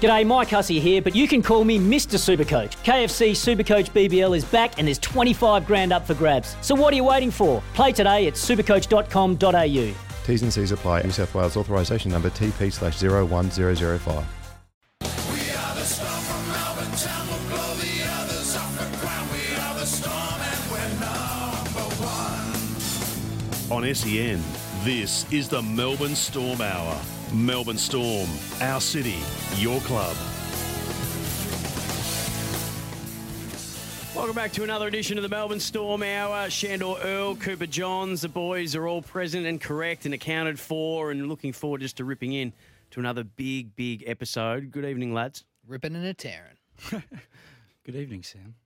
G'day, Mike Hussey here, but you can call me Mr. Supercoach. KFC Supercoach BBL is back and there's $25,000 up for grabs. So what are you waiting for? Play today at supercoach.com.au. T's and C's apply. New South Wales authorisation number TP/01005. We are the Storm from Melbourne Town. We'll blow the others off the ground. We are the Storm and we're number one. On SEN, this is the Melbourne Storm Hour. Melbourne Storm, our city, your club. Welcome back to another edition of the Melbourne Storm Hour. Shandor Earl, Cooper Johns, the boys are all present and correct and accounted for, and looking forward just to ripping in to another big, big episode. Good evening, lads. Ripping and a tearing. Good evening, Sam.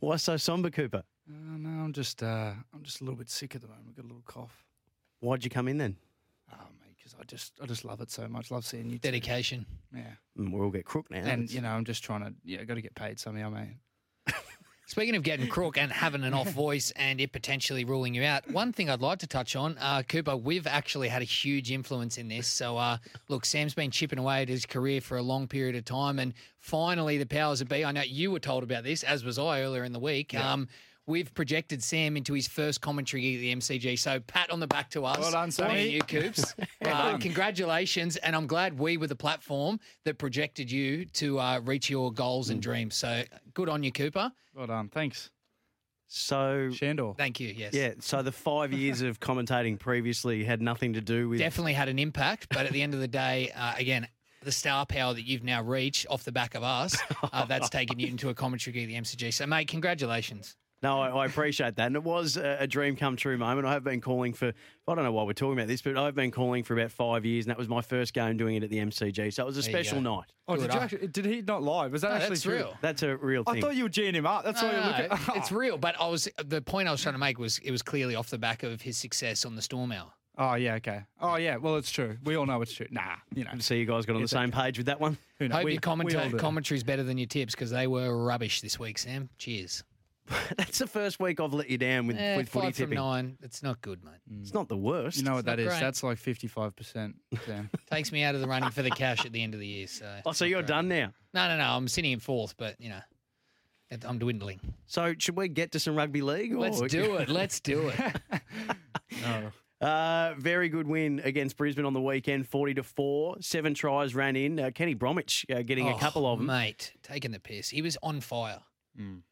Why so somber, Cooper? No, I'm just a little bit sick at the moment. I've got a little cough. Why'd you come in then? I just love it so much. Love seeing you. Dedication. Too. Yeah. We'll all get crook now. And, you know, I'm just trying to, got to get paid somehow, mate. Speaking of getting crook and having an off voice and it potentially ruling you out, one thing I'd like to touch on, Cooper, we've actually had a huge influence in this. So, look, Sam's been chipping away at his career for a long period of time. And finally, the powers that be, I know you were told about this, as was I earlier in the week. Yeah. We've projected Sam into his first commentary at the MCG. So, pat on the back to us. Well done, Sam. You, Coops. Congratulations. And I'm glad we were the platform that projected you to reach your goals and dreams. So, good on you, Cooper. Well done. Thanks. So, Shandor. Thank you. Yes. Yeah. So, the 5 years of commentating previously had nothing to do with. Definitely had an impact. But at the end of the day, again, the star power that you've now reached off the back of us, that's taken you into a commentary at the MCG. So, mate, congratulations. No, I appreciate that. And it was a dream come true moment. I have been calling for, I don't know why we're talking about this, but I've been calling for about 5 years, and that was my first game doing it at the MCG. So it was a special night. Oh, did he not lie? Was that actually true? Real. That's a real thing. I thought you were geeing him up. That's why you look at. It's real, but the point I was trying to make was it was clearly off the back of his success on the Storm Hour. Oh, yeah, okay. Oh, yeah, well, it's true. We all know it's true. Nah. So you guys got on the same page with that one? Who knows? Hope your commentary's better than your tips, because they were rubbish this week, Sam. Cheers. That's the first week I've let you down with footy tipping. 5 from 9. It's not good, mate. It's not the worst. You know what that is? Great. That's like 55%. Takes me out of the running for the cash at the end of the year. So you're done now? No. I'm sitting in fourth, but, I'm dwindling. So should we get to some rugby league? Or... Let's do it. No. Very good win against Brisbane on the weekend, 40-4. 7 tries ran in. Kenny Bromwich getting a couple of them. Mate, taking the piss. He was on fire. Mm.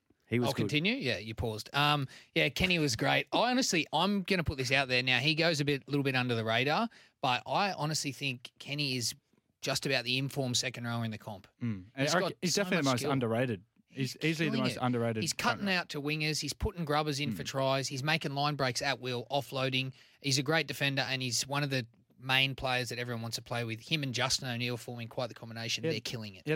I'll continue. Yeah, you paused. Kenny was great. I'm going to put this out there now. He goes a little bit under the radar, but I honestly think Kenny is just about the informed second rower in the comp. Mm. He's so definitely the most underrated. He's easily the most underrated. He's cutting out to wingers. He's putting grubbers in for tries. He's making line breaks at will, offloading. He's a great defender, and he's one of the main players that everyone wants to play with. Him and Justin O'Neill forming quite the combination. They're killing it. Yeah,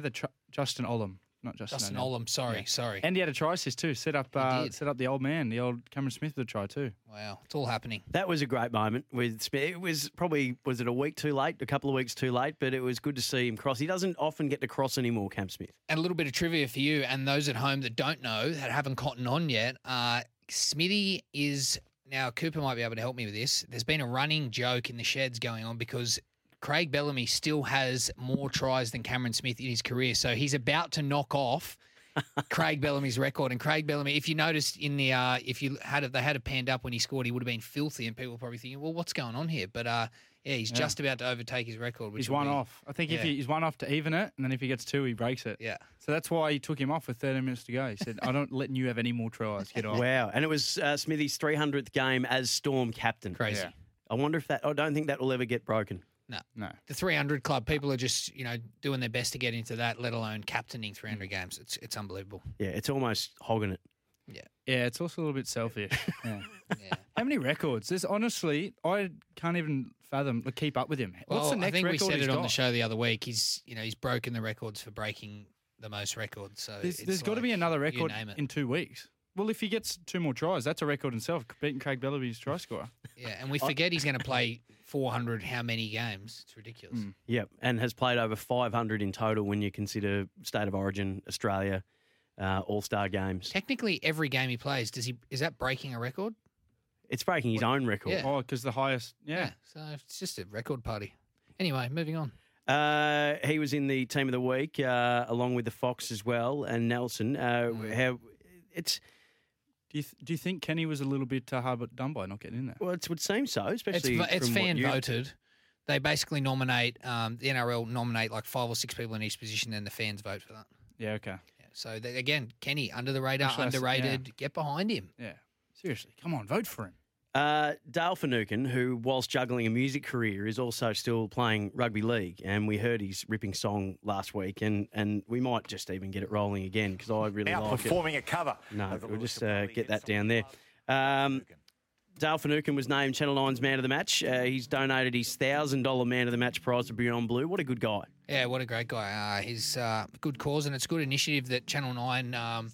Justin Olam. Not Justin Olam, sorry. And he had a try assist too. Set up the old man, the old Cameron Smith with a try too. Wow, it's all happening. That was a great moment with Smith. It was probably, was it a week too late, a couple of weeks too late, but it was good to see him cross. He doesn't often get to cross anymore, Cam Smith. And a little bit of trivia for you and those at home that don't know, that haven't gotten on yet. Smithy is, now Cooper might be able to help me with this. There's been a running joke in the sheds going on because Craig Bellamy still has more tries than Cameron Smith in his career. So he's about to knock off Craig Bellamy's record. And Craig Bellamy, if you noticed in the, they had it panned up when he scored, he would have been filthy and people were probably thinking, well, what's going on here? But he's just about to overtake his record. He's one off. I think he's one off to even it. And then if he gets two, he breaks it. Yeah. So that's why he took him off with 13 minutes to go. He said, I don't letting you have any more tries. Get off. Wow. And it was Smithy's 300th game as Storm captain. Crazy. Yeah. I wonder if I don't think that will ever get broken. No. The 300 club, people are just, doing their best to get into that, let alone captaining 300 games. It's unbelievable. Yeah, it's almost hogging it. Yeah, it's also a little bit selfish. Yeah. How many records? There's honestly, I can't even fathom to keep up with him. What's the next record? I think we said it on the show the other week. He's broken the records for breaking the most records. So there's got to be another record in 2 weeks. Well, if he gets 2 more tries, that's a record in itself, beating Craig Bellamy's try scorer. Yeah, and we forget he's going to play 400 how many games. It's ridiculous. Mm. Yep, and has played over 500 in total when you consider State of Origin, Australia, All-Star games. Technically, every game he plays, is that breaking a record? It's breaking his own record. Yeah. Oh, because the highest, yeah. So it's just a record party. Anyway, moving on. He was in the Team of the Week along with the Fox as well and Nelson. Do you think Kenny was a little bit hard done by not getting in there? Well, it would seem so, especially it's fan-voted. They basically nominate, the NRL nominate like 5 or 6 people in each position and the fans vote for that. Yeah, okay. Yeah, so, again, Kenny, under the radar, underrated, get behind him. Yeah, seriously, come on, vote for him. Dale Finucane, who, whilst juggling a music career, is also still playing rugby league, and we heard his ripping song last week, and we might just even get it rolling again because I really like it. Outperforming a cover. No, we'll just get that down there. Dale Finucane was named Channel 9's Man of the Match. He's donated his $1,000 Man of the Match prize to Beyond Blue. What a good guy. Yeah, what a great guy. He's a good cause, and it's a good initiative that Channel 9...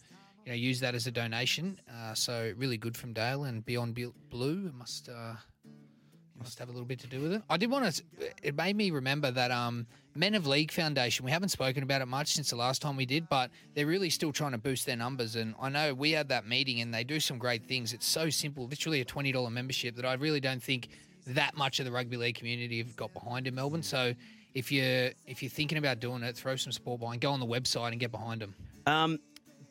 use that as a donation. So really good from Dale and Beyond Blue. It must have a little bit to do with it. I did want to. It made me remember that Men of League Foundation. We haven't spoken about it much since the last time we did, but they're really still trying to boost their numbers. And I know we had that meeting, and they do some great things. It's so simple, literally a $20 membership that I really don't think that much of the rugby league community have got behind in Melbourne. So if you're thinking about doing it, throw some support behind. Go on the website and get behind them.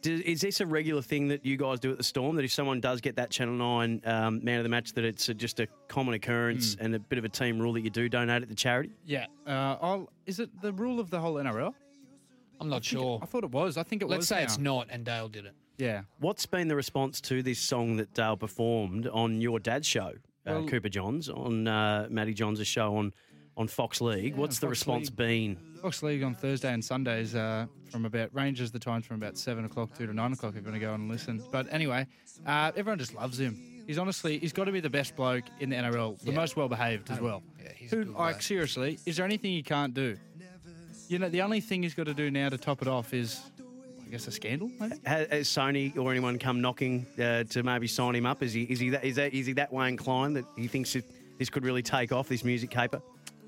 Is this a regular thing that you guys do at the Storm, that if someone does get that Channel 9 Man of the Match, that it's just a common occurrence and a bit of a team rule that you do donate it to charity? Yeah. Is it the rule of the whole NRL? I'm not sure. I thought it was. I think it was. Let's say it's not, and Dale did it. Yeah. What's been the response to this song that Dale performed on your dad's show, Cooper Johns, on Matty Johns' show on Fox League? Yeah, what's the response been? Fox League on Thursday and Sundays ranges the times from about 7 o'clock to 9 o'clock if you want to go on and listen. But anyway, everyone just loves him. He's got to be the best bloke in the NRL, the most well-behaved as well. Yeah, he's good bloke. Like, seriously, is there anything he can't do? You know, the only thing he's got to do now to top it off is, I guess, a scandal, maybe? Has Sony or anyone come knocking to maybe sign him up? Is he that Wayne Klein that he thinks this could really take off, this music caper?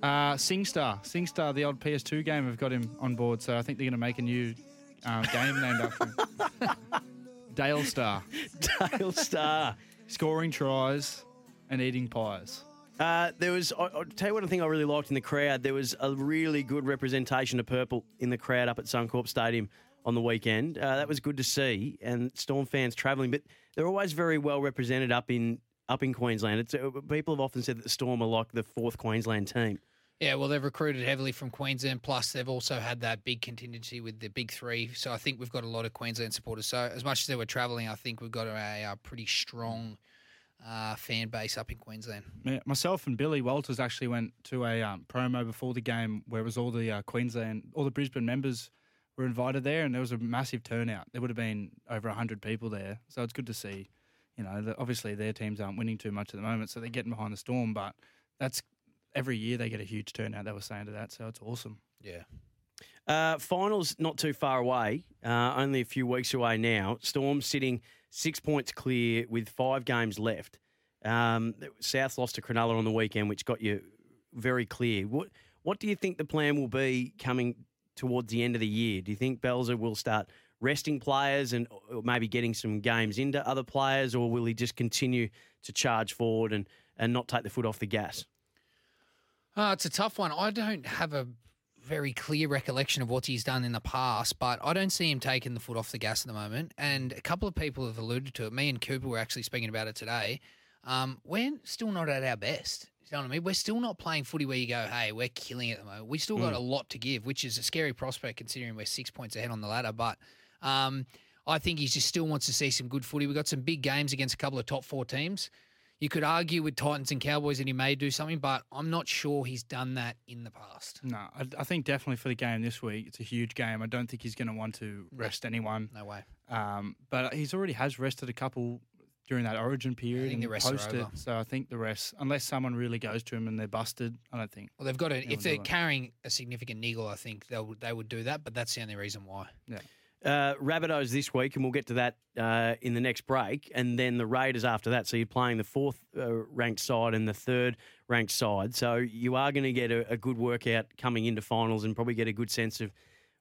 SingStar, the old PS2 game, have got him on board, so I think they're going to make a new game named after him. Dale Star. Scoring tries and eating pies. I'll tell you what, I think I really liked in the crowd. There was a really good representation of purple in the crowd up at Suncorp Stadium on the weekend. That was good to see, and Storm fans travelling, but they're always very well represented up in Queensland. People have often said that the Storm are like the 4th Queensland team. Yeah, well, they've recruited heavily from Queensland, plus they've also had that big contingency with the big 3. So I think we've got a lot of Queensland supporters. So as much as they were travelling, I think we've got a pretty strong fan base up in Queensland. Myself and Billy Walters actually went to a promo before the game where it was all the all the Brisbane members were invited there, and there was a massive turnout. There would have been over 100 people there. So it's good to see. You know, obviously their teams aren't winning too much at the moment, so they're getting behind the Storm, but that's every year they get a huge turnout, they were saying to that, so it's awesome. Yeah. Finals not too far away, only a few weeks away now. Storm sitting 6 points clear with 5 games left. South lost to Cronulla on the weekend, which got you very clear. What do you think the plan will be coming towards the end of the year? Do you think Belzer will start resting players and maybe getting some games into other players, or will he just continue to charge forward and not take the foot off the gas? It's a tough one. I don't have a very clear recollection of what he's done in the past, but I don't see him taking the foot off the gas at the moment. And a couple of people have alluded to it. Me and Cooper were actually speaking about it today. We're still not at our best. You know what I mean? We're still not playing footy where you go, hey, we're killing it at the moment. We still got a lot to give, which is a scary prospect considering we're 6 points ahead on the ladder, but I think he just still wants to see some good footy. We've got some big games against a couple of top 4 teams. You could argue with Titans and Cowboys that he may do something, but I'm not sure he's done that in the past. No, I think definitely for the game this week, it's a huge game. I don't think he's going to want to rest anyone. No way. But he's already has rested a couple during that origin period. I think the rests are over. So I think the rest, unless someone really goes to him and they're busted, I don't think. Well, they've got to, if they're carrying a significant niggle, I think they would do that, but that's the only reason why. Yeah. Rabbitohs this week, and we'll get to that in the next break, and then the Raiders after that. So you're playing the fourth-ranked side and the third-ranked side. So you are going to get a good workout coming into finals and probably get a good sense of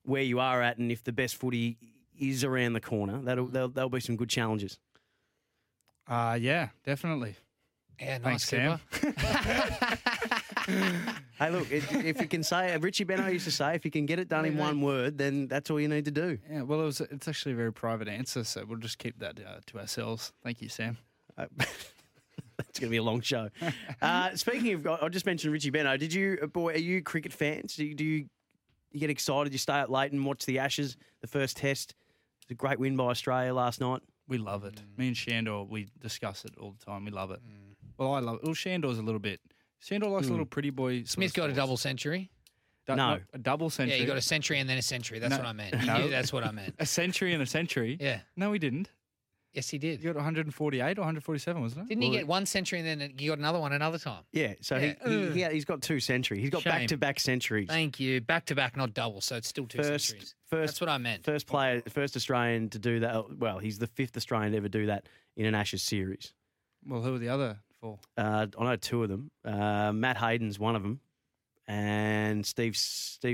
where you are at and if the best footy is around the corner. There'll be some good challenges. Yeah, definitely. Yeah, nice, Sam. Hey, look, if you can say, Richie Benaud used to say, if you can get it done in one word, then that's all you need to do. Yeah, well, it's actually a very private answer, so we'll just keep that to ourselves. Thank you, Sam. It's going to be a long show. Speaking of, I just mentioned Richie Benaud. Are you cricket fans? Do you get excited? You stay up late and watch the Ashes, the first test. It's a great win by Australia last night. We love it. Me and Shandor, we discuss it all the time. We love it. Well, I love it. Well, Shandor's a little bit. Sandor likes a little pretty boy. Smith got a double century. No, a double century. Yeah, you got a century and then a century. That's what I meant. You knew that's what I meant. A century and a century? Yeah. No, he didn't. Yes, he did. He got 148 or 147, wasn't it? Didn't he get one century and then he got another one another time? Yeah, so he's got two centuries. He's got back-to-back centuries. Thank you. Back-to-back, not double, so it's still two centuries. That's what I meant. First Australian to do that. Well, he's the fifth Australian to ever do that in an Ashes series. Well, who are the other? I know two of them. Matt Hayden's one of them, and Steve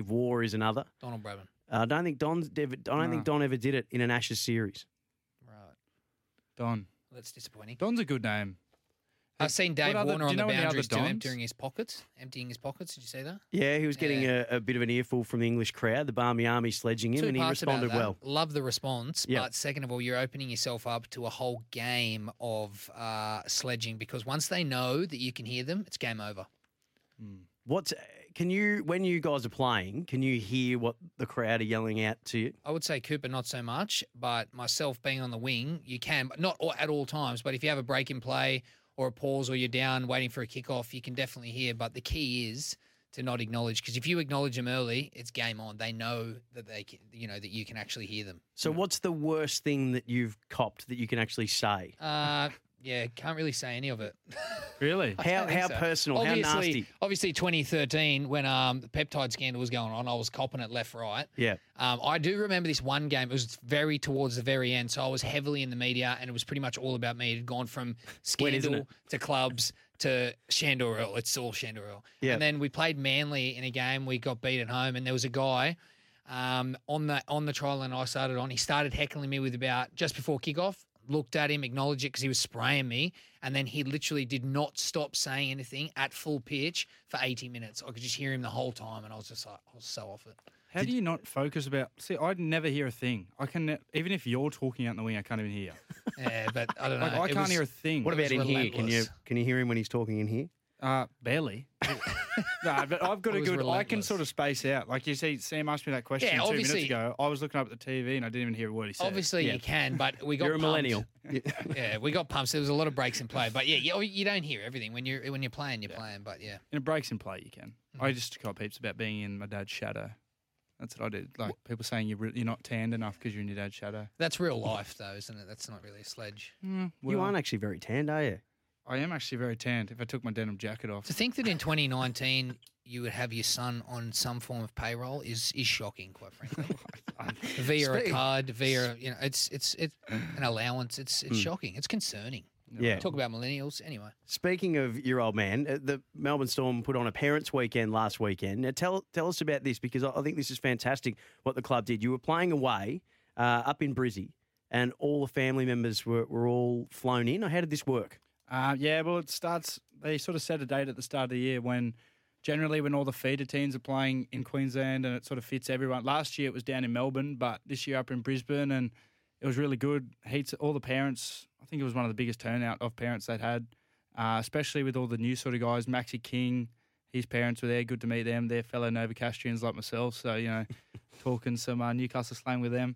Waugh is another. Donald Bradman. I don't think Don ever did it in an Ashes series. Right, Don. Well, that's disappointing. Don's a good name. I've seen Dave Warner on the boundaries too, emptying his pockets. Did you see that? Yeah, he was getting a bit of an earful from the English crowd, the Barmy Army sledging him, and he responded well. Love the response, but second of all, you're opening yourself up to a whole game of sledging, because once they know that you can hear them, it's game over. When you guys are playing, can you hear what the crowd are yelling out to you? I would say Cooper, not so much, but myself being on the wing, you can, but not at all times, but if you have a break in play or a pause, or you're down waiting for a kickoff, you can definitely hear. But the key is to not acknowledge, because if you acknowledge them early, it's game on. They know that they can, that you can actually hear them. So, what's the worst thing that you've copped that you can actually say? Can't really say any of it. Really? How personal? Obviously, how nasty? Obviously, 2013 when the peptide scandal was going on, I was copping it left, right. Yeah. I do remember this one game. It was very towards the very end, so I was heavily in the media, and it was pretty much all about me. It had gone from scandal to clubs to Shandor Earl. It's all Shandor Earl. Yeah. And then we played Manly in a game. We got beat at home, and there was a guy on the trial line I started on. He started heckling me with about just before kickoff. Looked at him, acknowledged it because he was spraying me, and then he literally did not stop saying anything at full pitch for 80 minutes. I could just hear him the whole time, and I was just like, I was so off it. How do you not focus about – see, I'd never hear a thing. I can – even if you're talking out in the wing, I can't even hear. Yeah, but I don't know. I can't hear a thing. What about in here? Can you hear him when he's talking in here? Barely. No, but I've got I can sort of space out. Like you see, Sam asked me that question 2 minutes ago. I was looking up at the TV and I didn't even hear a word he said. Obviously you can, but we got You're pumped. A millennial. Yeah, we got pumps. There was a lot of breaks in play. But yeah, you don't hear everything. When you're playing, playing. But yeah. In a breaks in play, you can. Mm-hmm. I just cop heaps about being in my dad's shadow. That's what I did. Like people saying you're not tanned enough because you're in your dad's shadow. That's real life though, isn't it? That's not really a sledge. You aren't actually very tanned, are you? I am actually very tanned if I took my denim jacket off. To think that in 2019 you would have your son on some form of payroll is shocking, quite frankly. Via a card, it's an allowance. It's shocking. It's concerning. Yeah. Talk about millennials anyway. Speaking of your old man, the Melbourne Storm put on a parents' weekend last weekend. Now tell us about this, because I think this is fantastic what the club did. You were playing away up in Brizzy, and all the family members were all flown in. How did this work? It starts, they sort of set a date at the start of the year when all the feeder teams are playing in Queensland, and it sort of fits everyone. Last year it was down in Melbourne, but this year up in Brisbane, and it was really good. All the parents, I think it was one of the biggest turnout of parents they'd had, especially with all the new sort of guys. Maxie King, his parents were there, good to meet them. They're fellow Novocastrians like myself, so, talking some Newcastle slang with them.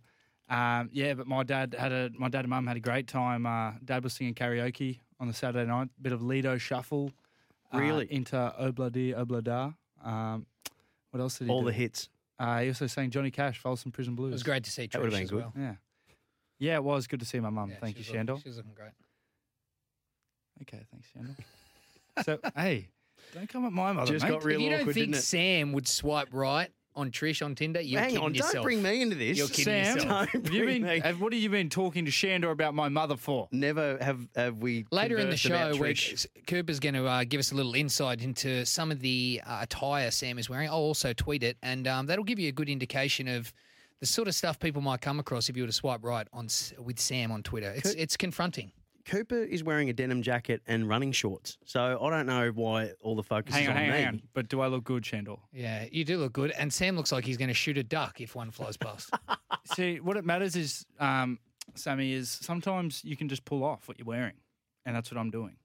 But my dad and mum had a great time. Dad was singing karaoke on the Saturday night. Bit of Lido shuffle. Really? Into Obladi Oblada. What else did he do? All the hits. He also sang Johnny Cash, Folsom Prison Blues. It was great to see Trish. That would have been good. Well. Yeah. Yeah, it was good to see my mum. Yeah, thank you, Shandor. She was looking great. Okay, thanks, Shandor. So, hey, don't come at my mother, just mate. Got real if you don't awkward, think Sam would swipe right on Trish on Tinder, you're hang kidding on, yourself. Don't bring me into this. You're kidding Sam, yourself. Don't bring me. What have you been talking to Shandor about my mother for? Never have we. Later in the show, Cooper's going to give us a little insight into some of the attire Sam is wearing. I'll also tweet it, and that'll give you a good indication of the sort of stuff people might come across if you were to swipe right on with Sam on Twitter. It's confronting. Cooper is wearing a denim jacket and running shorts, so I don't know why all the focus is on me. Hang on. But do I look good, Shandor? Yeah, you do look good, and Sam looks like he's going to shoot a duck if one flies past. See, what it matters is, Sammy, is sometimes you can just pull off what you're wearing, and that's what I'm doing.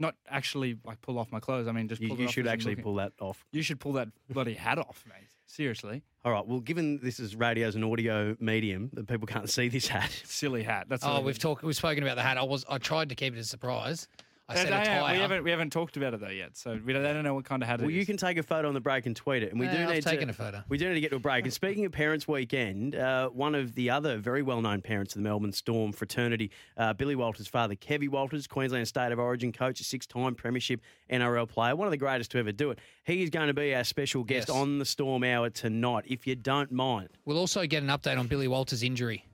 Not actually like pull off my clothes. I mean, just pull it off. You should actually pull that off. You should pull that bloody hat off, mate. Seriously. All right. Well, given this is radio as an audio medium, that people can't see this hat. Silly hat. That's all. Oh, we've spoken about the hat. I tried to keep it a surprise. I said attire. We haven't talked about it though yet, so they don't know what kind of hat it is. Well, you can take a photo on the break and tweet it, and We do need to get to a break. And speaking of Parents' Weekend, one of the other very well-known parents of the Melbourne Storm fraternity, Billy Walters' father, Kevin Walters, Queensland State of Origin coach, a six-time premiership NRL player, one of the greatest to ever do it. He is going to be our special guest on the Storm Hour tonight, if you don't mind. We'll also get an update on Billy Walters' injury.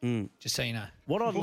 Mm. Just so you know, what I'd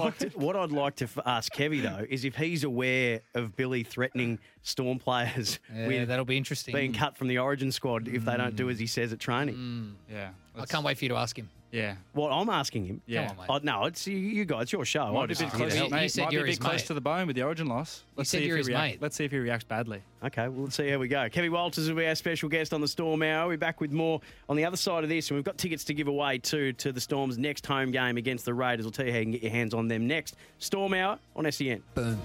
like to ask Kevy though is if he's aware of Billy threatening Storm players. Yeah, that'll be interesting. Being cut from the Origin squad if they don't do as he says at training. Mm. Yeah, I can't wait for you to ask him. Yeah, well, I'm asking him. Yeah, come on, mate. No, it's you guys. It's your show. Might be a bit close to the bone with the Origin loss. Let's see if he reacts badly. Okay, well, let's see how we go. Kevin Walters will be our special guest on the Storm Hour. We're back with more on the other side of this, and we've got tickets to give away too to the Storm's next home game against the Raiders. We'll tell you how you can get your hands on them next. Storm Hour on SEN. Boom.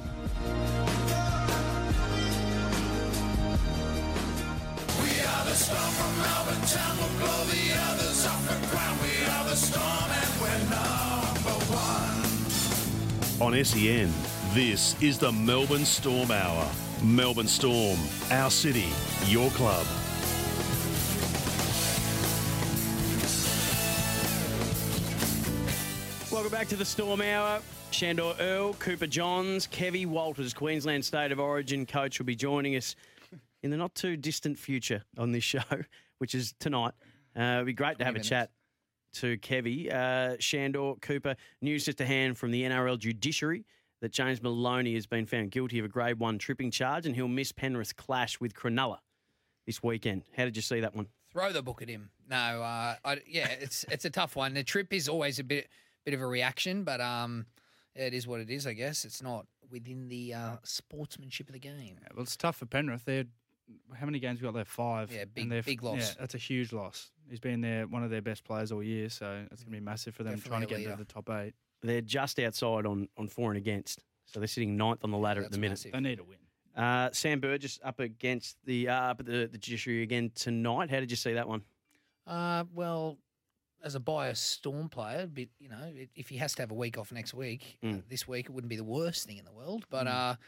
The Storm from Melbourne town will blow the others off the ground. We are the Storm and we're number one. On SEN, this is the Melbourne Storm Hour. Melbourne Storm, our city, your club. Welcome back to the Storm Hour. Shandor Earl, Cooper Johns, Kevy Walters, Queensland State of Origin coach will be joining us in the not-too-distant future on this show, which is tonight. It would be great to have a chat to Kevy. Shandor, Cooper, news just to hand from the NRL judiciary that James Maloney has been found guilty of a Grade 1 tripping charge and he'll miss Penrith's clash with Cronulla this weekend. How did you see that one? Throw the book at him. No, it's a tough one. The trip is always a bit of a reaction, but it is what it is, I guess. It's not within the sportsmanship of the game. Yeah, well, it's tough for Penrith. How many games have we got there? 5. Yeah, big loss. Yeah, that's a huge loss. He's been one of their best players all year, so it's going to be massive for them. Definitely trying to get into the top 8. They're just outside on for and against, so they're sitting 9th on the ladder at the minute. Massive. They need a win. Sam Burgess up against the judiciary again tonight. How did you see that one? Well, as a biased Storm player, but, you know, if he has to have a week off next week, this week it wouldn't be the worst thing in the world. But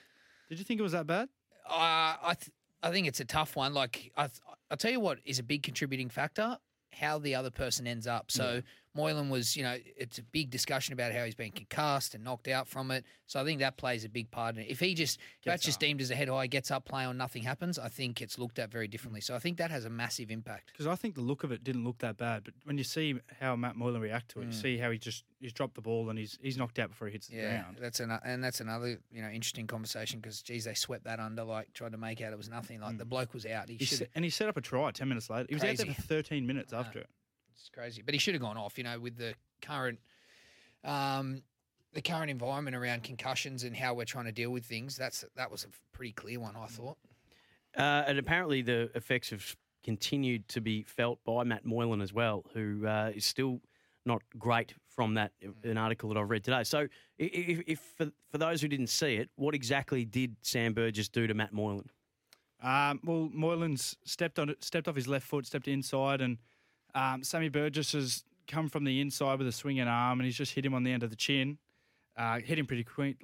did you think it was that bad? I think it's a tough one. Like, I'll tell you what is a big contributing factor, how the other person ends up. So Moylan was, you know, it's a big discussion about how he's been concussed and knocked out from it. So I think that plays a big part in it. If he just, that's just deemed as a head high, gets up, play on, nothing happens, I think it's looked at very differently. So I think that has a massive impact. Because I think the look of it didn't look that bad. But when you see how Matt Moylan react to it, you see how he's dropped the ball and he's knocked out before he hits the ground. That's another, you know, interesting conversation because, geez, they swept that under, like, tried to make out it was nothing. Like, the bloke was out. He set up a try 10 minutes later. He was out there for 13 minutes after it. It's crazy, but he should have gone off, you know, with the current environment around concussions and how we're trying to deal with things. That was a pretty clear one, I thought. And apparently the effects have continued to be felt by Matt Moylan as well, who is still not great from that. An article that I've read today. So, if for those who didn't see it, what exactly did Sam Burgess do to Matt Moylan? Well, Moylan's stepped off his left foot, stepped inside and. Sammy Burgess has come from the inside with a swinging arm and he's just hit him on the end of the chin. Hit him pretty quick,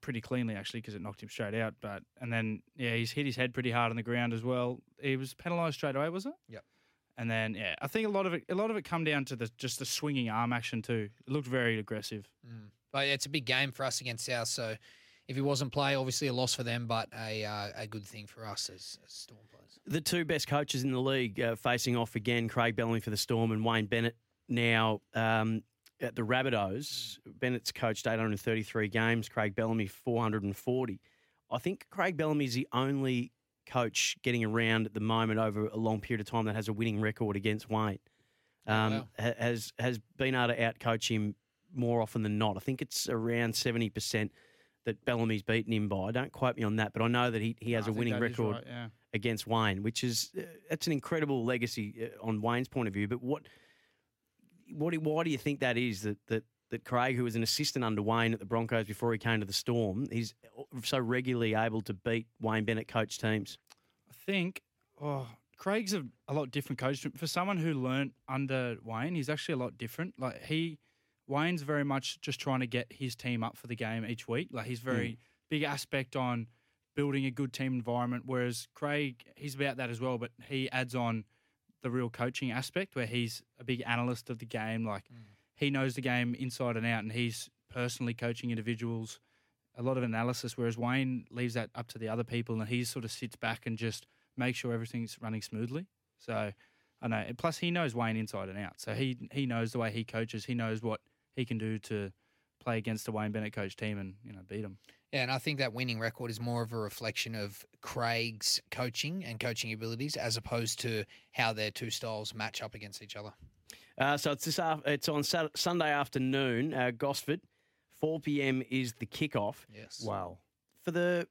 pretty cleanly actually, because it knocked him straight out. But and then he's hit his head pretty hard on the ground as well. He was penalised straight away, was it? Yep. And then I think a lot of it come down to just the swinging arm action too. It looked very aggressive. Mm. But it's a big game for us against South, so if he wasn't playing, obviously a loss for them, but a good thing for us as Storm players. The two best coaches in the league facing off again, Craig Bellamy for the Storm and Wayne Bennett now at the Rabbitohs. Bennett's coached 833 games, Craig Bellamy 440. I think Craig Bellamy's the only coach getting around at the moment over a long period of time that has a winning record against Wayne. Has been able to out-coach him more often than not. I think it's around 70% that Bellamy's beaten him by. Don't quote me on that, but I know that he has a winning record against Wayne, which is that's an incredible legacy on Wayne's point of view. But why do you think that is, that Craig, who was an assistant under Wayne at the Broncos before he came to the Storm, he's so regularly able to beat Wayne Bennett coach teams? I think Craig's a lot different coach. For someone who learnt under Wayne, he's actually a lot different. Wayne's very much just trying to get his team up for the game each week. He's very big aspect on building a good team environment, whereas Craig, he's about that as well, but he adds on the real coaching aspect where he's a big analyst of the game. He knows the game inside and out, and he's personally coaching individuals, a lot of analysis, whereas Wayne leaves that up to the other people, and he sort of sits back and just makes sure everything's running smoothly. So I know. Plus, he knows Wayne inside and out, so he knows the way he coaches. He knows what he can do to play against a Wayne Bennett coach team and beat them. Yeah, and I think that winning record is more of a reflection of Craig's coaching and coaching abilities as opposed to how their two styles match up against each other. So it's on Sunday afternoon, Gosford, 4 p.m. is the kickoff. Yes. Wow. For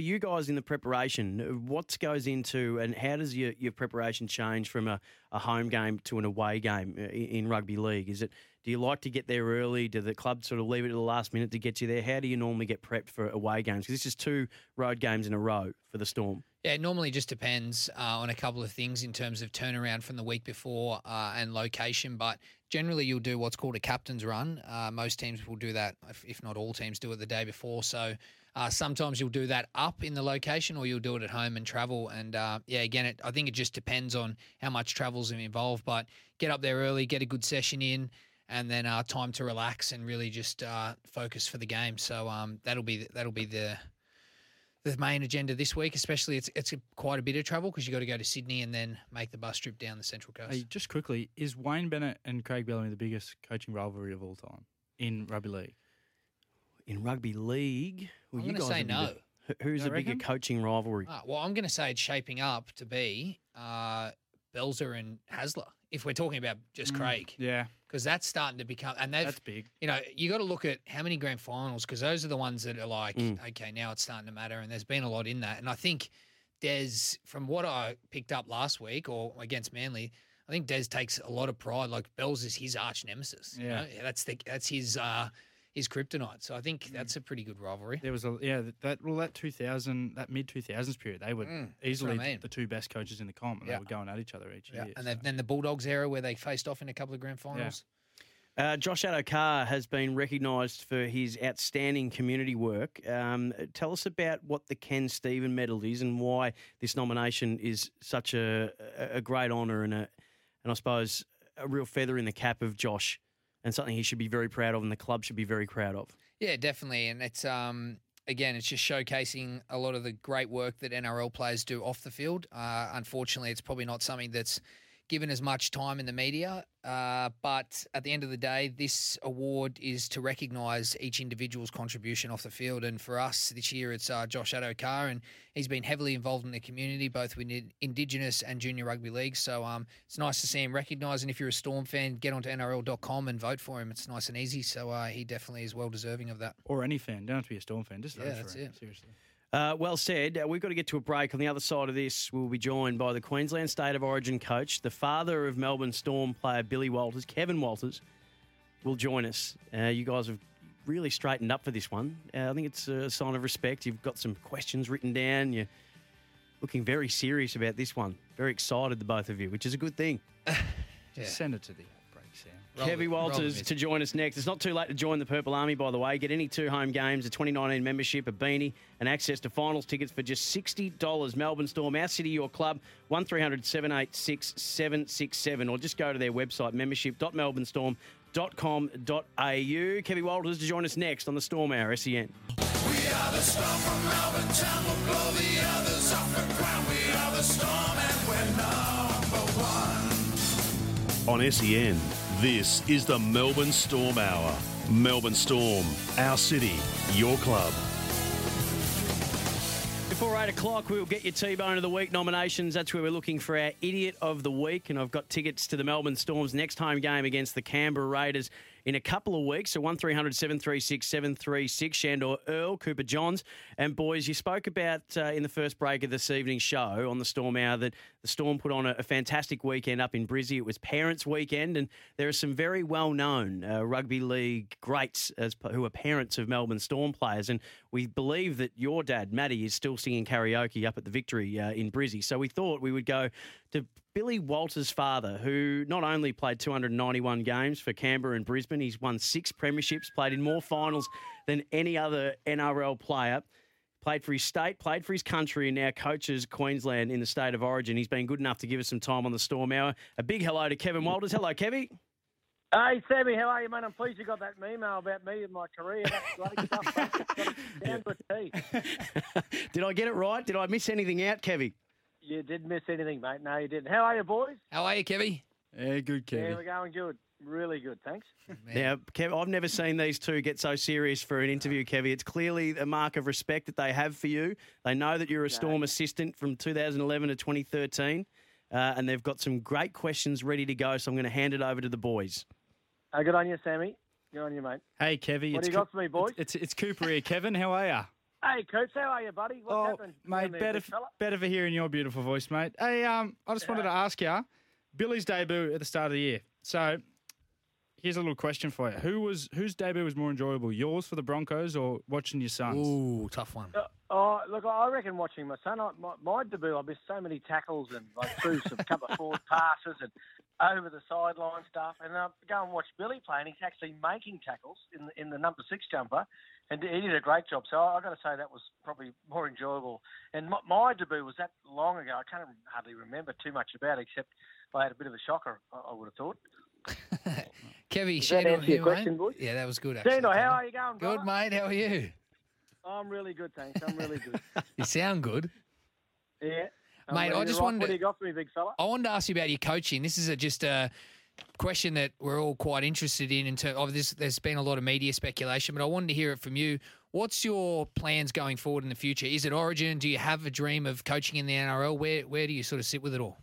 you guys in the preparation, what goes into and how does your preparation change from a home game to an away game in rugby league? Do you like to get there early? Do the club sort of leave it to the last minute to get you there? How do you normally get prepped for away games? Because this is 2 road games in a row for the Storm. Yeah, it normally just depends on a couple of things in terms of turnaround from the week before and location, but generally you'll do what's called a captain's run. Most teams will do that, if not all teams do it the day before. So sometimes you'll do that up in the location or you'll do it at home and travel. And I think it just depends on how much travel's involved, but get up there early, get a good session in, and then time to relax and really just focus for the game. So that'll be the main agenda this week, especially it's quite a bit of travel because you got to go to Sydney and then make the bus trip down the Central Coast. Hey, just quickly, is Wayne Bennett and Craig Bellamy the biggest coaching rivalry of all time in rugby league? In rugby league? Well, I'm going to say no. Who's the bigger coaching rivalry? I'm going to say it's shaping up to be Belzer and Hasler, if we're talking about just Craig. Yeah. Because that's starting to become – and that's big. You got to look at how many grand finals, because those are the ones that are okay, now it's starting to matter, and there's been a lot in that. And I think Des, from what I picked up last week or against Manly, I think Des takes a lot of pride. Bells is his arch nemesis. Yeah. That's his kryptonite. So I think that's a pretty good rivalry. There was that 2000, that mid-2000s period, they were easily the two best coaches in the comp, and they were going at each other each year. And then the Bulldogs era where they faced off in a couple of grand finals. Yeah. Josh Addo Carr has been recognised for his outstanding community work. Tell us about what the Ken Stephen medal is and why this nomination is such a great honour and I suppose a real feather in the cap of Josh. And something he should be very proud of and the club should be very proud of. Yeah, definitely. And it's, it's just showcasing a lot of the great work that NRL players do off the field. Unfortunately, it's probably not something that's given as much time in the media. But at the end of the day, this award is to recognise each individual's contribution off the field. And for us this year, it's Josh Addo Carr, and he's been heavily involved in the community, both with Indigenous and Junior Rugby League. So it's nice to see him recognised. And if you're a Storm fan, get onto NRL.com and vote for him. It's nice and easy. So he definitely is well deserving of that. Or any fan. Don't have to be a Storm fan. Just vote for him. Seriously. Well said. We've got to get to a break. On the other side of this, we'll be joined by the Queensland State of Origin coach, the father of Melbourne Storm player Billy Walters, Kevin Walters, will join us. You guys have really straightened up for this one. I think it's a sign of respect. You've got some questions written down. You're looking very serious about this one. Very excited, the both of you, which is a good thing. Just send it to the outbreak. Sam. Kevin Walters to join us next. It's not too late to join the Purple Army, by the way. Get any two home games, a 2019 membership, a beanie, and access to finals tickets for just $60. Melbourne Storm, our city, your club, 1300 786 767, or just go to their website, membership.melbournestorm.com.au. Kevin Walters to join us next on the Storm Hour, SEN. We are the Storm from Melbourne town. We'll blow the others off the ground. We are the Storm and we're number one. On SEN, this is the Melbourne Storm Hour. Melbourne Storm, our city, your club. Before 8 o'clock, we'll get your T-Bone of the Week nominations. That's where we're looking for our Idiot of the Week. And I've got tickets to the Melbourne Storm's next home game against the Canberra Raiders in a couple of weeks. So 1300 736 736, Shandor Earl, Cooper Johns. And boys, you spoke about in the first break of this evening's show on the Storm Hour that the Storm put on a fantastic weekend up in Brizzy. It was Parents' Weekend, and there are some very well-known rugby league greats who are parents of Melbourne Storm players. And we believe that your dad, Matty, is still singing karaoke up at the Victory in Brizzy. So we thought we would go to Billy Walters' father, who not only played 291 games for Canberra and Brisbane, he's won 6 premierships, played in more finals than any other NRL player, played for his state, played for his country, and now coaches Queensland in the state of origin. He's been good enough to give us some time on the Storm Hour. A big hello to Kevin Walters. Hello, Kevy. Hey, Sammy, how are you, mate? I'm pleased you got that email about me and my career. That's great stuff. Down with tea. Did I get it right? Did I miss anything out, Kevy? You didn't miss anything, mate. No, you didn't. How are you, boys? How are you, Kevy? Yeah, good, Kevy. Yeah, we're going good. Really good, thanks. Now, Kev, I've never seen these two get so serious for an interview, Kevy. It's clearly a mark of respect that they have for you. They know that you're a Storm assistant from 2011 to 2013, and they've got some great questions ready to go, so I'm going to hand it over to the boys. Oh, good on you, Sammy. Good on you, mate. Hey, Kevy. What do you got for me, boys? It's Cooper here. Kevin, how are you? Hey, Coops, how are you, buddy? What's happened? Mate, better for hearing your beautiful voice, mate. Hey, I just wanted to ask you, Billy's debut at the start of the year. So here's a little question for you. Whose debut was more enjoyable, yours for the Broncos or watching your son's? Ooh, tough one. Look, I reckon watching my son. My debut, I missed so many tackles and threw some couple of forward passes and over the sideline stuff. And then I go and watch Billy play, and he's actually making tackles in the number 6 jumper. And he did a great job. So I've got to say that was probably more enjoyable. And my debut was that long ago. I can't hardly remember too much about it, except I had a bit of a shocker, I would have thought. Kevy, Shandor here, mate. Boys? Yeah, that was good, actually. Shandor, how are you going, brother? Good, mate. How are you? I'm really good, thanks. I'm really good. You sound good. Yeah. Mate, I just wanted to... What do you got for me, big fella? I wanted to ask you about your coaching. This is just a question that we're all quite interested in terms of this. There's been a lot of media speculation, but I wanted to hear it from you. What's your plans going forward in the future? Is it Origin? Do you have a dream of coaching in the NRL? Where do you sort of sit with it all?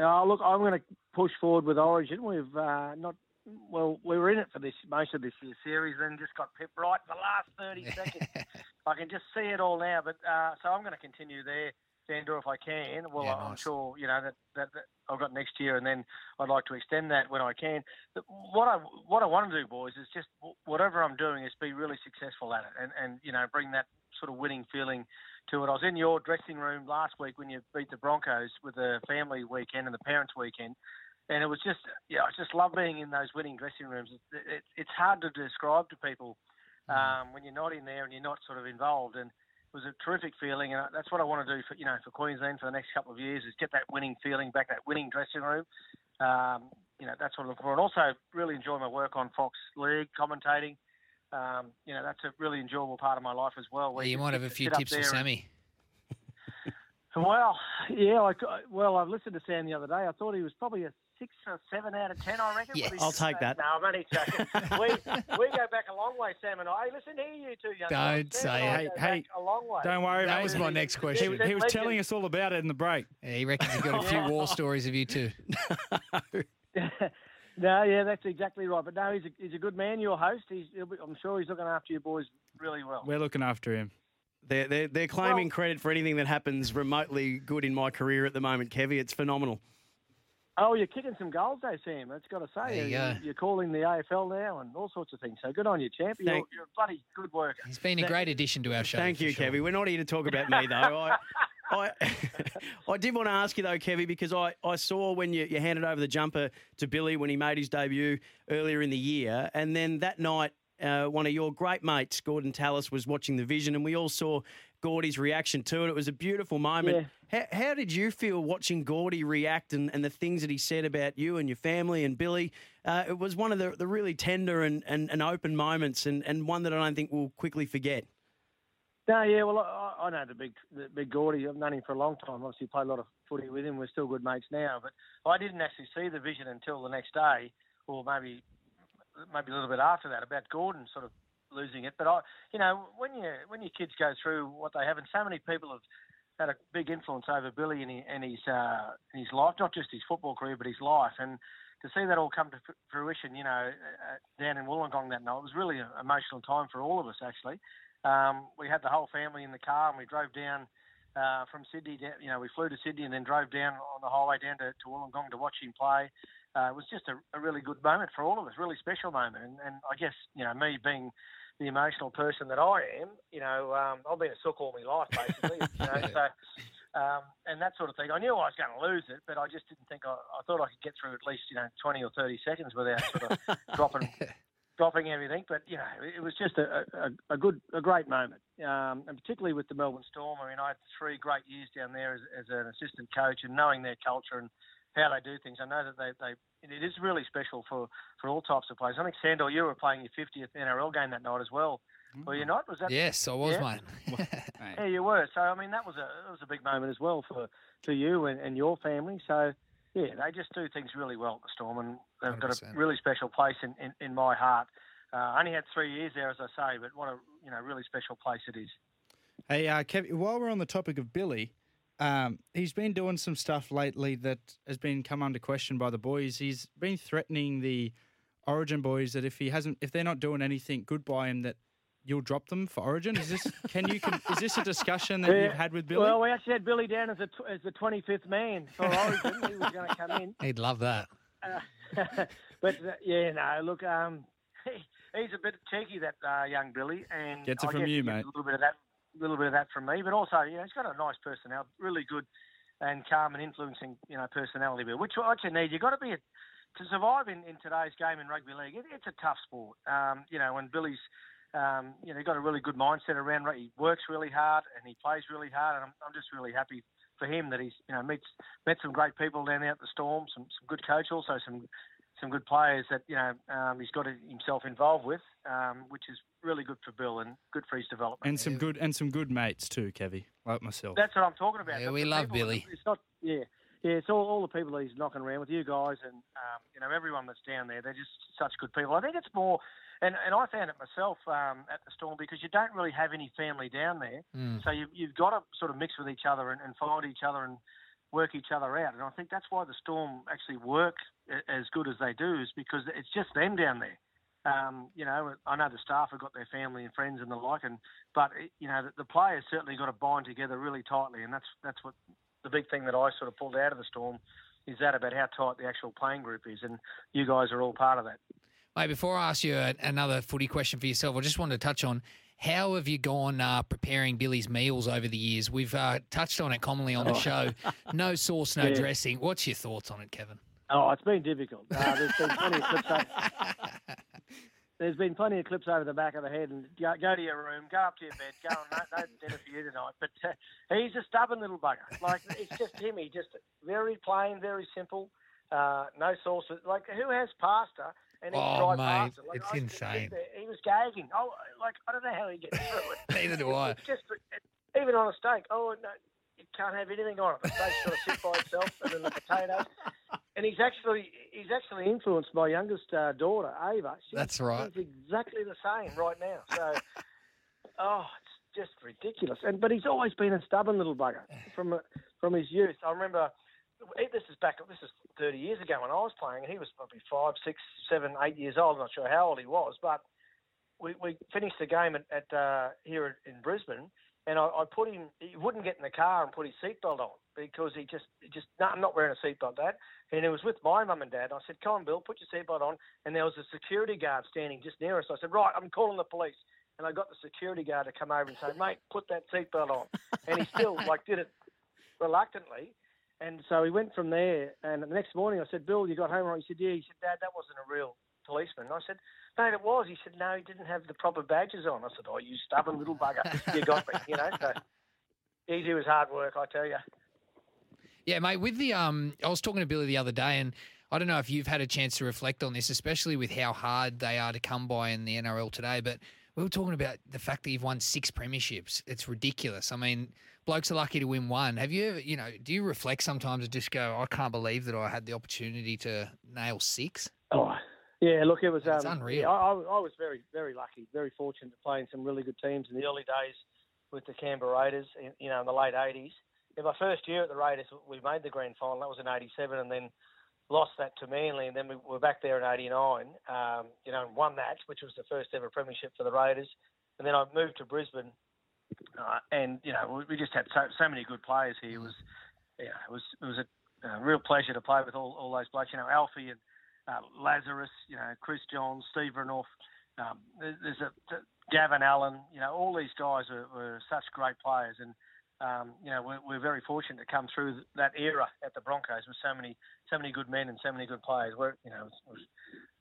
Look, I'm going to push forward with Origin. We've we were in it for most of this year's series, then just got pipped right for the last 30 seconds. I can just see it all now. But so I'm going to continue there, Shandor, if I can. Well, yeah, I'm sure, you know, that I've got next year, and then I'd like to extend that when I can. But what I want to do, boys, is just whatever I'm doing is be really successful at it and you know, bring that sort of winning feeling to it. I was in your dressing room last week when you beat the Broncos with the family weekend and the parents weekend, and it was just, yeah, I just love being in those winning dressing rooms. It's hard to describe to people when you're not in there and you're not sort of involved, and it was a terrific feeling, and that's what I want to do for Queensland for the next couple of years is get that winning feeling back, that winning dressing room. That's what I'm looking for. And also really enjoy my work on Fox League, commentating. That's a really enjoyable part of my life as well. Yeah, you might have a few tips for Sammy. Well, yeah. I've listened to Sam the other day. I thought he was probably a 6 or 7 out of 10, I reckon. Yeah, I'll take that. No, I'm only joking. we go back a long way, Sam and I. Hey, listen here, you two young Don't guys. Say it. Hey, a long way. Don't worry, mate. That was my next question. He was telling us all about it in the break. Yeah, he reckons he's got a few war stories of you two. No, yeah, that's exactly right. But no, he's a good man, your host. I'm sure he's looking after you boys really well. We're looking after him. They're claiming credit for anything that happens remotely good in my career at the moment, Kevy. It's phenomenal. Oh, you're kicking some goals, though, Sam. That's got to say. You're calling the AFL now and all sorts of things. So good on you, champ. You're a bloody good worker. He's been a great addition to our show. Thank you, sure. Kevy. We're not here to talk about me, though. I, I did want to ask you though, Kevy, because I saw when you handed over the jumper to Billy when he made his debut earlier in the year, and then that night one of your great mates, Gordon Tallis, was watching the vision, and we all saw Gordy's reaction to it. It was a beautiful moment. Yeah. How did you feel watching Gordy react and the things that he said about you and your family and Billy? It was one of the really tender and open moments, and one that I don't think we'll quickly forget. No, yeah, well, I know the big Gordy. I've known him for a long time. Obviously, played a lot of footy with him. We're still good mates now. But I didn't actually see the vision until the next day, or maybe a little bit after that, about Gordon sort of losing it. But when your kids go through what they have, and so many people have had a big influence over Billy and his life, not just his football career, but his life. And to see that all come to fruition, down in Wollongong that night, it was really an emotional time for all of us, actually. We had the whole family in the car, and we drove down from Sydney. We flew to Sydney and then drove down on the highway down to Wollongong to watch him play. It was just a really good moment for all of us, really special moment. And I guess, me being the emotional person that I am, I've been a sook all my life, basically. So, and that sort of thing. I knew I was going to lose it, but I just didn't think I thought I could get through at least, 20 or 30 seconds without sort of dropping everything. But, it was just a great moment. And particularly with the Melbourne Storm, I had 3 great years down there as an assistant coach, and knowing their culture and how they do things. I know that it is really special for all types of players. I think, Sandor, you were playing your 50th NRL game that night as well. Were you not? Was that? Yes, I was, yeah? Mate. Yeah, you were. So, that was a big moment as well for you and your family. So, yeah, they just do things really well at the Storm, and they've 100%. Got a really special place in my heart. I only had 3 years there, as I say, but what a really special place it is. Hey, Kev, while we're on the topic of Billy, he's been doing some stuff lately that has been come under question by the boys. He's been threatening the Origin boys that if they're not doing anything good by him, that you'll drop them for Origin. Is this a discussion that you've had with Billy? Well, we actually had Billy down as the 25th man for Origin. He was going to come in. He'd love that. Look, he's a bit cheeky, that young Billy, and gets it from you, mate. A little bit of that from me, but also, he's got a nice personality, really good and calm and influencing, personality, which what you need. You've got to be to survive in today's game in rugby league. It's a tough sport, and Billy's, got a really good mindset around. He works really hard and he plays really hard, and I'm just really happy for him that he's, met some great people down there at the Storm, some good coach, also some good players that, he's got himself involved with, which is really good for Bill and good for his development. And some good mates too, Kevy, like myself. That's what I'm talking about. Yeah, we love Billy. It's not, it's all the people he's knocking around with, you guys and, everyone that's down there. They're just such good people. I think it's more, and I found it myself at the Storm, because you don't really have any family down there. Mm. So you've got to sort of mix with each other and find each other and work each other out. And I think that's why the Storm actually work as good as they do, is because it's just them down there. I know the staff have got their family and friends and the like, but the players certainly got to bind together really tightly, and that's what the big thing that I sort of pulled out of the Storm is, that about how tight the actual playing group is, and you guys are all part of that. Mate, before I ask you another footy question for yourself, I just wanted to touch on, how have you gone preparing Billy's meals over the years? We've touched on it commonly on the show. No sauce, no dressing. What's your thoughts on it, Kevin? Oh, it's been difficult. There's been plenty of clips over the back of the head, and go to your room, go up to your bed, go on, no dinner for you tonight. But he's a stubborn little bugger. Like, it's just him. He just very plain, very simple. No sauce. Like, who has pasta? And mate, pasta? Like, it's insane. He was gagging. Oh, like, I don't know how he gets through it. Neither do I. It's just, even on a steak, oh, no, you can't have anything on it. The steak sort of sits by itself, and then the potatoes. And he's actually influenced my youngest daughter, Ava. That's right. She's exactly the same right now. So, it's just ridiculous. But he's always been a stubborn little bugger from his youth. I remember, this is 30 years ago when I was playing, and he was probably 5, 6, 7, 8 years old. I'm not sure how old he was, but we finished the game at here in Brisbane, and I put him. He wouldn't get in the car and put his seatbelt on, because he just, no, I'm not wearing a seatbelt, Dad. And it was with my mum and dad. I said, come on, Bill, put your seatbelt on. And there was a security guard standing just near us. I said, right, I'm calling the police. And I got the security guard to come over and say, mate, put that seatbelt on. And he still, like, did it reluctantly. And so he went from there. And the next morning I said, Bill, you got home right? He said, yeah. He said, Dad, that wasn't a real policeman. And I said, mate, it was. He said, no, he didn't have the proper badges on. I said, oh, you stubborn little bugger. You got me, you know. So easy was hard work, I tell you. Yeah, mate, with the I was talking to Billy the other day, and I don't know if you've had a chance to reflect on this, especially with how hard they are to come by in the NRL today, but we were talking about the fact that you've won 6 premierships. It's ridiculous. I mean, blokes are lucky to win one. Have you ever, you know, do you reflect sometimes and just go, I can't believe that I had the opportunity to nail 6? Oh, yeah, look, it was it's unreal. Yeah, I was very, very lucky, very fortunate to play in some really good teams in the early days with the Canberra Raiders, you know, in the late 80s. In my first year at the Raiders, we made the grand final. That was in 87, and then lost that to Manly, and then we were back there in 89, you know, and won that, which was the first ever premiership for the Raiders. And then I moved to Brisbane, and, you know, we just had so many good players here. It was, you know, it was a real pleasure to play with all those blokes, you know, Alfie and Lazarus, you know, Chris Johns, Steve Renoff, Gavin Allen, you know, all these guys were such great players. And, you know, we're very fortunate to come through that era at the Broncos with so many good men and so many good players. We're, you know,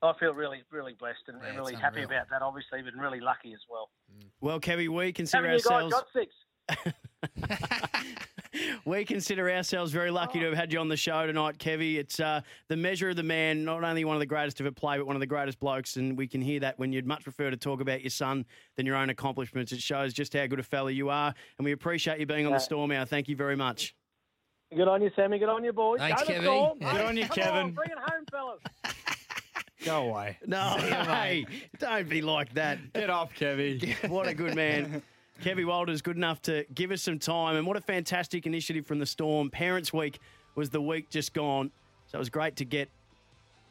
I feel really, really blessed and really happy about that, obviously, but really lucky as well. Well, Kevy, we consider ourselves... We consider ourselves very lucky to have had you on the show tonight, Kevy. It's the measure of the man, not only one of the greatest ever play, but one of the greatest blokes, and we can hear that when you'd much prefer to talk about your son than your own accomplishments. It shows just how good a fella you are, and we appreciate you being on the Storm Hour. Thank you very much. Good on you, Sammy. Good on you, boys. Thanks, Kevy. Good on you, Kevin. On, bring it home, fellas. Go away. No, hey, don't be like that. Get off, Kevy. What a good man. Kevy Walters, good enough to give us some time. And what a fantastic initiative from the Storm. Parents Week was the week just gone. So it was great to get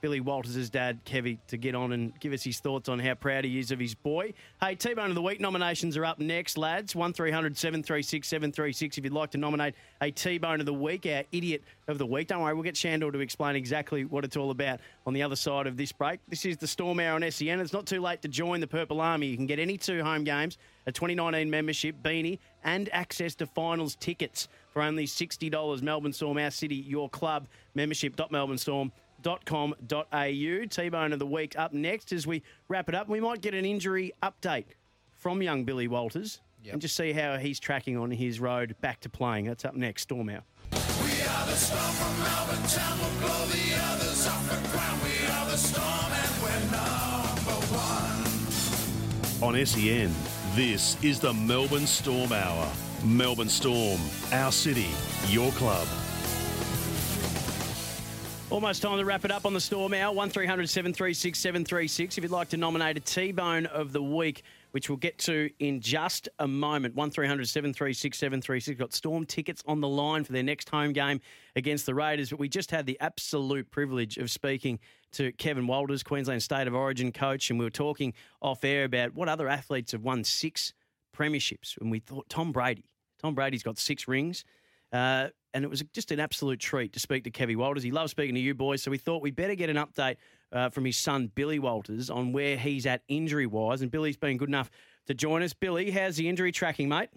Billy Walters' dad, Kevy, to get on and give us his thoughts on how proud he is of his boy. Hey, T-Bone of the Week nominations are up next, lads. 1300 736 736 if you'd like to nominate a T-Bone of the Week, our Idiot of the Week. Don't worry, we'll get Shandor to explain exactly what it's all about on the other side of this break. This is the Storm Hour on SEN. It's not too late to join the Purple Army. You can get any 2 home games, a 2019 membership, beanie, and access to finals tickets for only $60. Melbourne Storm, our city, your club, membership.melbournestorm.com.au. T-Bone of the Week up next. As we wrap it up, we might get an injury update from young Billy Walters and just see how he's tracking on his road back to playing. That's up next, Storm Hour. We are the Storm from Melbourne town. We'll blow the others off the ground. We are the Storm and we're number one. On SEN, this is the Melbourne Storm Hour. Melbourne Storm, our city, your club. Almost time to wrap it up on the Storm Hour. 1300 736 736 if you'd like to nominate a T-Bone of the Week, which we'll get to in just a moment. 1300 736 736. Got Storm tickets on the line for their next home game against the Raiders. But we just had the absolute privilege of speaking to Kevin Walters, Queensland State of Origin coach, and we were talking off air about what other athletes have won 6 premierships. And we thought Tom Brady. Tom Brady's got 6 rings. And it was just an absolute treat to speak to Kevy Walters. He loves speaking to you boys, so we thought we'd better get an update from his son, Billy Walters, on where he's at injury-wise. And Billy's been good enough to join us. Billy, how's the injury tracking, mate?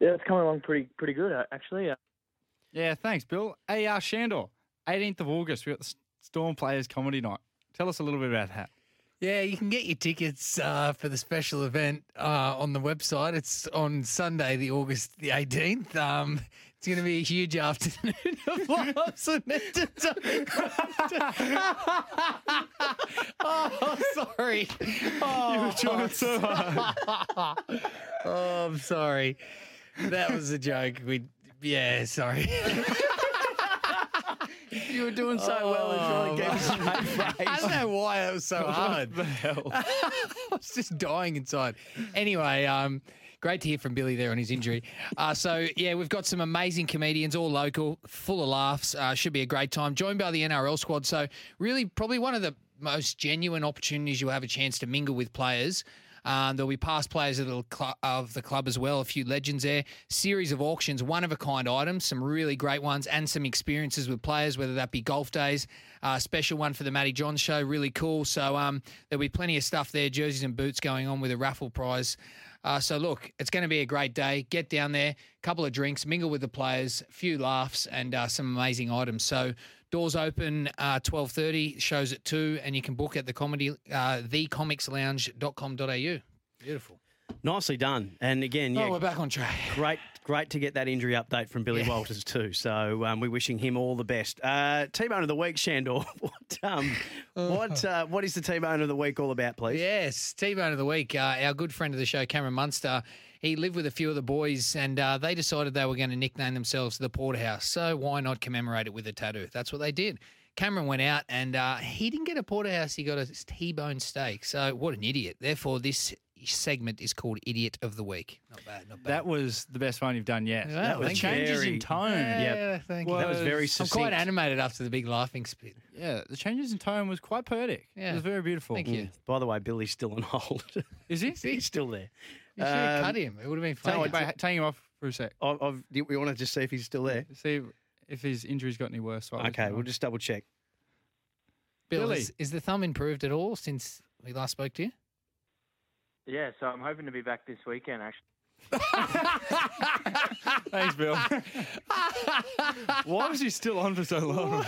Yeah, it's coming along pretty good, actually. Yeah, thanks, Bill. Hey, Shandor, 18th of August, we've got the Storm Players Comedy Night. Tell us a little bit about that. Yeah, you can get your tickets for the special event on the website. It's on Sunday, August the 18th. It's going to be a huge afternoon of laughs and entertainment. Oh, sorry. Oh, you were trying so hard. Oh, I'm sorry. That was a joke. Yeah, sorry. You were doing so well. And gave us some face. I don't know why that was so hard. What the hell? I was just dying inside. Anyway, great to hear from Billy there on his injury. So, we've got some amazing comedians, all local, full of laughs. Should be a great time. Joined by the NRL squad. So really probably one of the most genuine opportunities you'll have a chance to mingle with players. There'll be past players of the club as well, a few legends there, series of auctions, one-of-a-kind items, some really great ones, and some experiences with players, whether that be golf days, special one for the Matty John show, really cool. So there'll be plenty of stuff there, jerseys and boots going on with a raffle prize So look, it's going to be a great day. Get down there, couple of drinks, mingle with the players, a few laughs and some amazing items. So doors open 12:30, shows at 2, and you can book at the comedy, thecomicslounge.com.au. Beautiful. Nicely done. And again, yeah, we're back on track. Great to get that injury update from Billy Walters too. So we're wishing him all the best. Team owner of the week, Shandor. What is the team owner of the week all about, please? Yes, team owner of the week. Our good friend of the show, Cameron Munster. He lived with a few of the boys, and they decided they were going to nickname themselves the Porterhouse. So why not commemorate it with a tattoo? That's what they did. Cameron went out, and he didn't get a porterhouse. He got a T-bone steak. So what an idiot. Therefore, this segment is called Idiot of the Week. Not bad. That was the best one you've done yet. Yeah, that was changes in tone. Yeah, thank you. That was very succinct. I'm quite animated after the big laughing spit. Yeah, the changes in tone was quite poetic. Yeah. It was very beautiful. Thank you. By the way, Billy's still on hold. Is he? He's still there. You should have cut him. It would have been fun. Take him off for a sec. We want to just see if he's still there. See if his injury's got any worse. Okay, we'll just double check. Billy, is the thumb improved at all since we last spoke to you? Yeah, so I'm hoping to be back this weekend, actually. Thanks, Bill. Why was he still on for so long?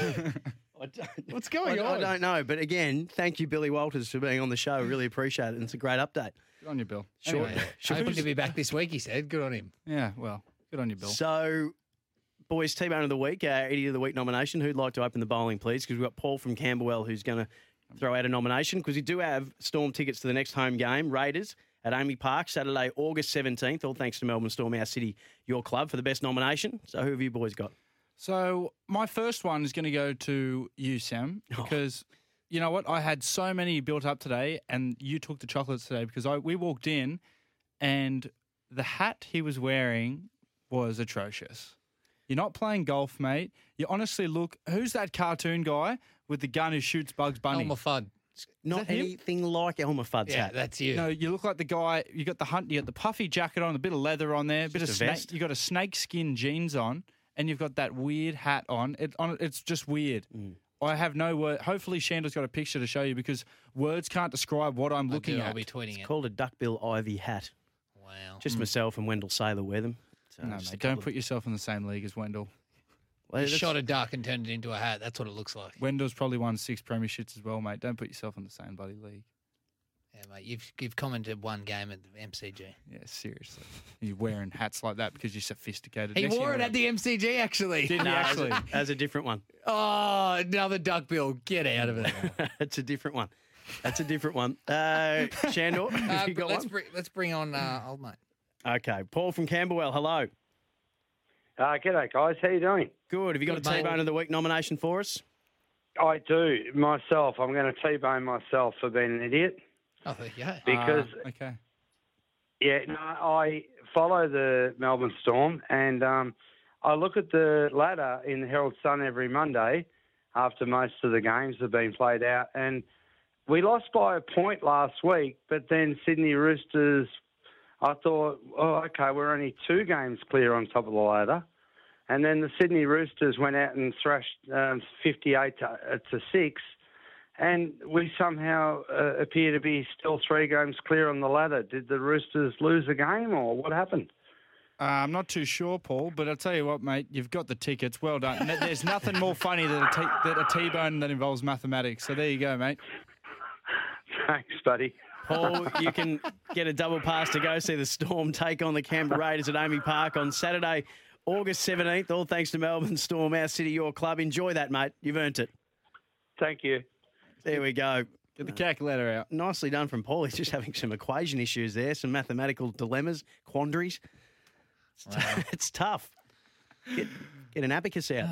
What's going on? I don't know. But again, thank you, Billy Walters, for being on the show. Really appreciate it. And it's a great update. Good on you, Bill. Sure. Anyway, hoping to be back this week, he said. Good on him. Yeah, well, good on you, Bill. So, boys, team owner of the week, Idiot of the Week nomination. Who'd like to open the bowling, please? Because we've got Paul from Camberwell who's going to throw out a nomination because we do have Storm tickets to the next home game, Raiders at Amy Park, Saturday, August 17th, all thanks to Melbourne Storm, our city, your club, for the best nomination. So who have you boys got? So my first one is going to go to you, Sam, because you know what? I had so many built up today and you took the chocolates today because we walked in and the hat he was wearing was atrocious. You're not playing golf, mate. You honestly look, who's that cartoon guy with the gun who shoots Bugs Bunny? Elmer Fudd. Not anything like Elmer Fudd's hat. Yeah, that's you. No, you look like the guy, you got the puffy jacket on, a bit of leather on there, a bit of snake. You got a snake skin jeans on, and you've got that weird hat on. It's just weird. Mm. I have no word. Hopefully, Shandor's got a picture to show you because words can't describe what I'm looking at. I'll be tweeting it. It's called a duckbill ivy hat. Wow. Just myself and Wendell Saylor wear them. So no, mate, don't put yourself in the same league as Wendell. You shot a duck and turned it into a hat. That's what it looks like. Wendell's probably won 6 premierships as well, mate. Don't put yourself in the same bloody league. Yeah, mate. You've commented one game at the MCG. Yeah, seriously. You're wearing hats like that because you're sophisticated. He wore it at the MCG, actually. Didn't he, actually? That's a different one. Oh, another duckbill. Get out of it. That's a different one. Shandor, have you got one? Let's bring on old mate. Okay. Paul from Camberwell, hello. G'day, guys. How you doing? Good. Have you got a T-Bone of the Week nomination for us? I do. Myself. I'm going to T-Bone myself for being an idiot. Oh, yeah. Because, okay. Yeah, no, I follow the Melbourne Storm, and I look at the ladder in the Herald Sun every Monday after most of the games have been played out, and we lost by a point last week, but then Sydney Roosters, I thought, we're only 2 games clear on top of the ladder. And then the Sydney Roosters went out and thrashed 58 to 6, and we somehow appear to be still 3 games clear on the ladder. Did the Roosters lose a game, or what happened? I'm not too sure, Paul, but I'll tell you what, mate, you've got the tickets. Well done. There's nothing more funny than a T-bone that involves mathematics. So there you go, mate. Thanks, buddy. Paul, you can get a double pass to go see the Storm take on the Canberra Raiders at Amy Park on Saturday, August 17th, all thanks to Melbourne Storm, our city, your club. Enjoy that, mate. You've earned it. Thank you. There we go. Get the calculator out. Nicely done from Paul. He's just having some equation issues there, some mathematical dilemmas, quandaries. It's tough. Get an abacus out.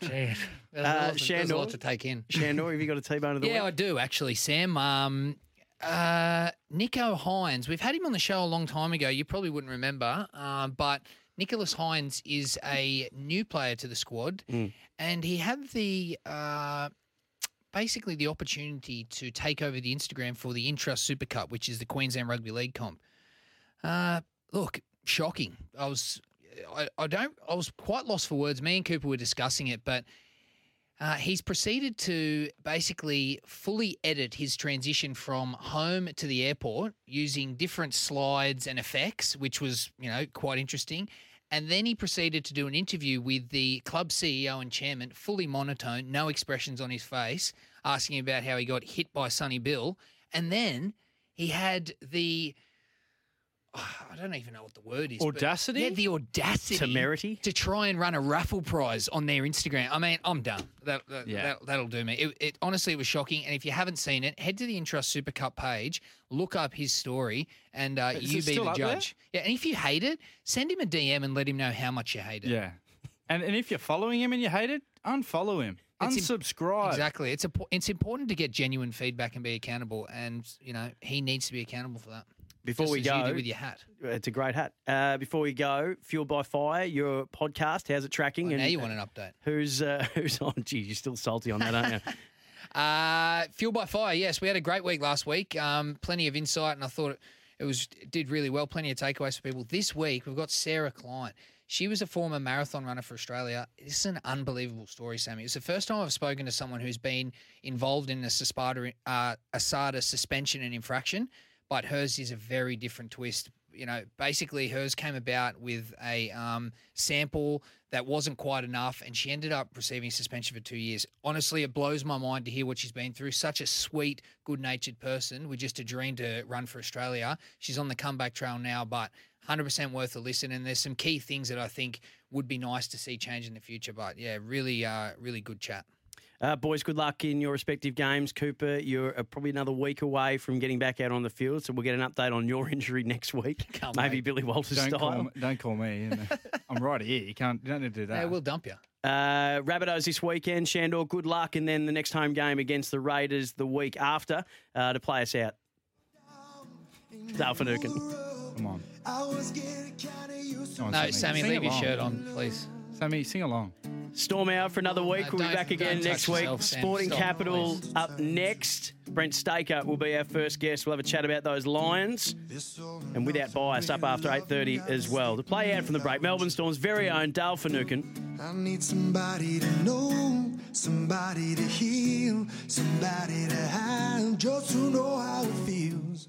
Jeez. There's a lot to take in. Shandor, have you got a T-bone of the week? Yeah, I do, actually, Sam. Nicho Hynes, we've had him on the show a long time ago. You probably wouldn't remember, but Nicholas Hynes is a new player to the squad, and he had the basically the opportunity to take over the Instagram for the Intra Super Cup, which is the Queensland Rugby League comp. Look, shocking. I was quite lost for words. Me and Cooper were discussing it, but He's proceeded to basically fully edit his transition from home to the airport using different slides and effects, which was, you know, quite interesting. And then he proceeded to do an interview with the club CEO and chairman, fully monotone, no expressions on his face, asking about how he got hit by Sonny Bill. And then he had the... I don't even know what the word is. Audacity? Yeah, the audacity. Temerity? To try and run a raffle prize on their Instagram. I mean, I'm done. That'll do me. It honestly, it was shocking. And if you haven't seen it, head to the Intrust Super Cup page, look up his story, and you be the judge. Yeah, and if you hate it, send him a DM and let him know how much you hate it. Yeah. And if you're following him and you hate it, unfollow him. Unsubscribe. Exactly. It's important to get genuine feedback and be accountable. And, you know, he needs to be accountable for that. Before we go, with your hat. It's a great hat. Before we go, Fueled by Fire, your podcast, how's it tracking? Well, now you want an update. Who's on? Gee, you're still salty on that, aren't you? Fueled by Fire, yes. We had a great week last week. Plenty of insight, and I thought it did really well. Plenty of takeaways for people. This week, we've got Sarah Klein. She was a former marathon runner for Australia. This is an unbelievable story, Sammy. It's the first time I've spoken to someone who's been involved in a USADA suspension and infraction. But hers is a very different twist. You know, basically hers came about with a sample that wasn't quite enough, and she ended up receiving suspension for 2 years. Honestly, it blows my mind to hear what she's been through. Such a sweet, good-natured person with just a dream to run for Australia. She's on the comeback trail now, but 100% worth a listen. And there's some key things that I think would be nice to see change in the future. But, yeah, really, really good chat. Boys, good luck in your respective games. Cooper, you're probably another week away from getting back out on the field, so we'll get an update on your injury next week. Maybe Billy Walters style. Don't call me. I'm right here. You don't need to do that. Hey, we'll dump you. Rabbitohs this weekend. Shandor, good luck. And then the next home game against the Raiders the week after to play us out. Dale Finucane. Come on. No, Sammy, leave your shirt on, please. Sammy, sing along. Storm out for another week. We'll be back again next week. Yourself, Sporting Stop, Capital please. Up next. Brent Staker will be our first guest. We'll have a chat about those Lions and Without Bias up after 8:30 as well. The play out from the break. Melbourne Storm's very own Dale Finucane. I need somebody to know, somebody to heal, somebody to have, just to know how it feels.